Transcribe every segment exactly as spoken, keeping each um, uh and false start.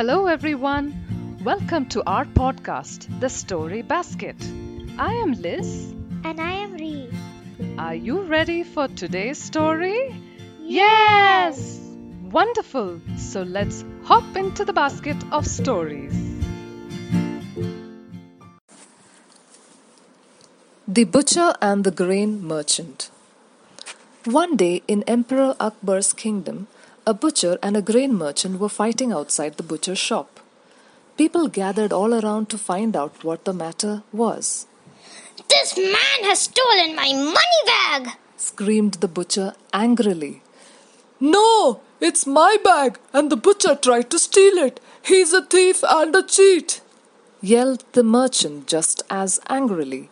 Hello everyone, welcome to our podcast, The Story Basket. I am Liz. And I am Ree. Are you ready for today's story? Yes! yes! Wonderful! So let's hop into the basket of stories. The Butcher and the Grain Merchant. One day in Emperor Akbar's kingdom, a butcher and a grain merchant were fighting outside the butcher's shop. People gathered all around to find out what the matter was. "This man has stolen my money bag!" screamed the butcher angrily. "No, it's my bag and the butcher tried to steal it. He's a thief and a cheat!" yelled the merchant just as angrily.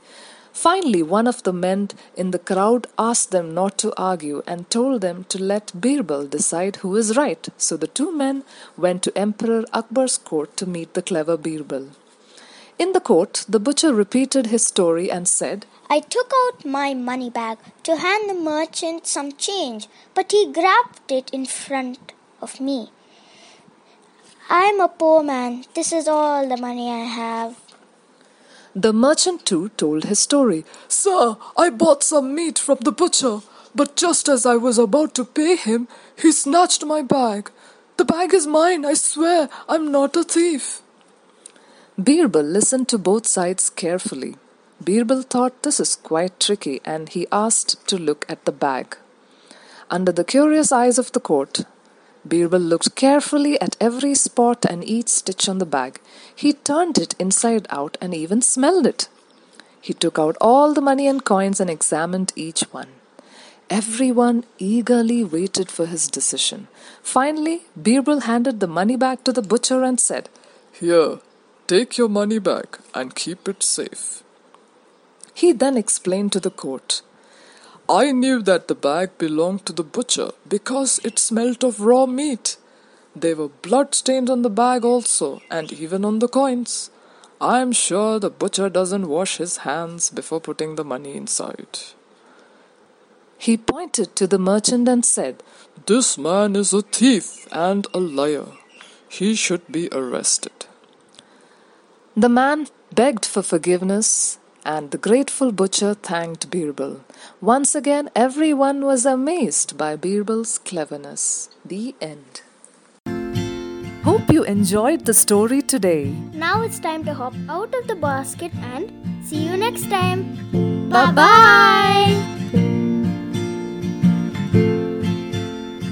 Finally, one of the men in the crowd asked them not to argue and told them to let Birbal decide who is right. So the two men went to Emperor Akbar's court to meet the clever Birbal. In the court, the butcher repeated his story and said, "I took out my money bag to hand the merchant some change, but he grabbed it in front of me. I'm a poor man. This is all the money I have." The merchant too told his story. "Sir, I bought some meat from the butcher, but just as I was about to pay him, he snatched my bag. The bag is mine, I swear, I'm not a thief." Birbal listened to both sides carefully. Birbal thought this is quite tricky and he asked to look at the bag. Under the curious eyes of the court, Birbal looked carefully at every spot and each stitch on the bag. He turned it inside out and even smelled it. He took out all the money and coins and examined each one. Everyone eagerly waited for his decision. Finally, Birbal handed the money bag to the butcher and said, "Here, take your money back and keep it safe." He then explained to the court, "I knew that the bag belonged to the butcher because it smelt of raw meat. There were blood stains on the bag also, and even on the coins. I am sure the butcher doesn't wash his hands before putting the money inside." He pointed to the merchant and said, "This man is a thief and a liar. He should be arrested." The man begged for forgiveness, and the grateful butcher thanked Birbal. Once again, everyone was amazed by Birbal's cleverness. The end. Hope you enjoyed the story today. Now it's time to hop out of the basket and see you next time. Bye-bye.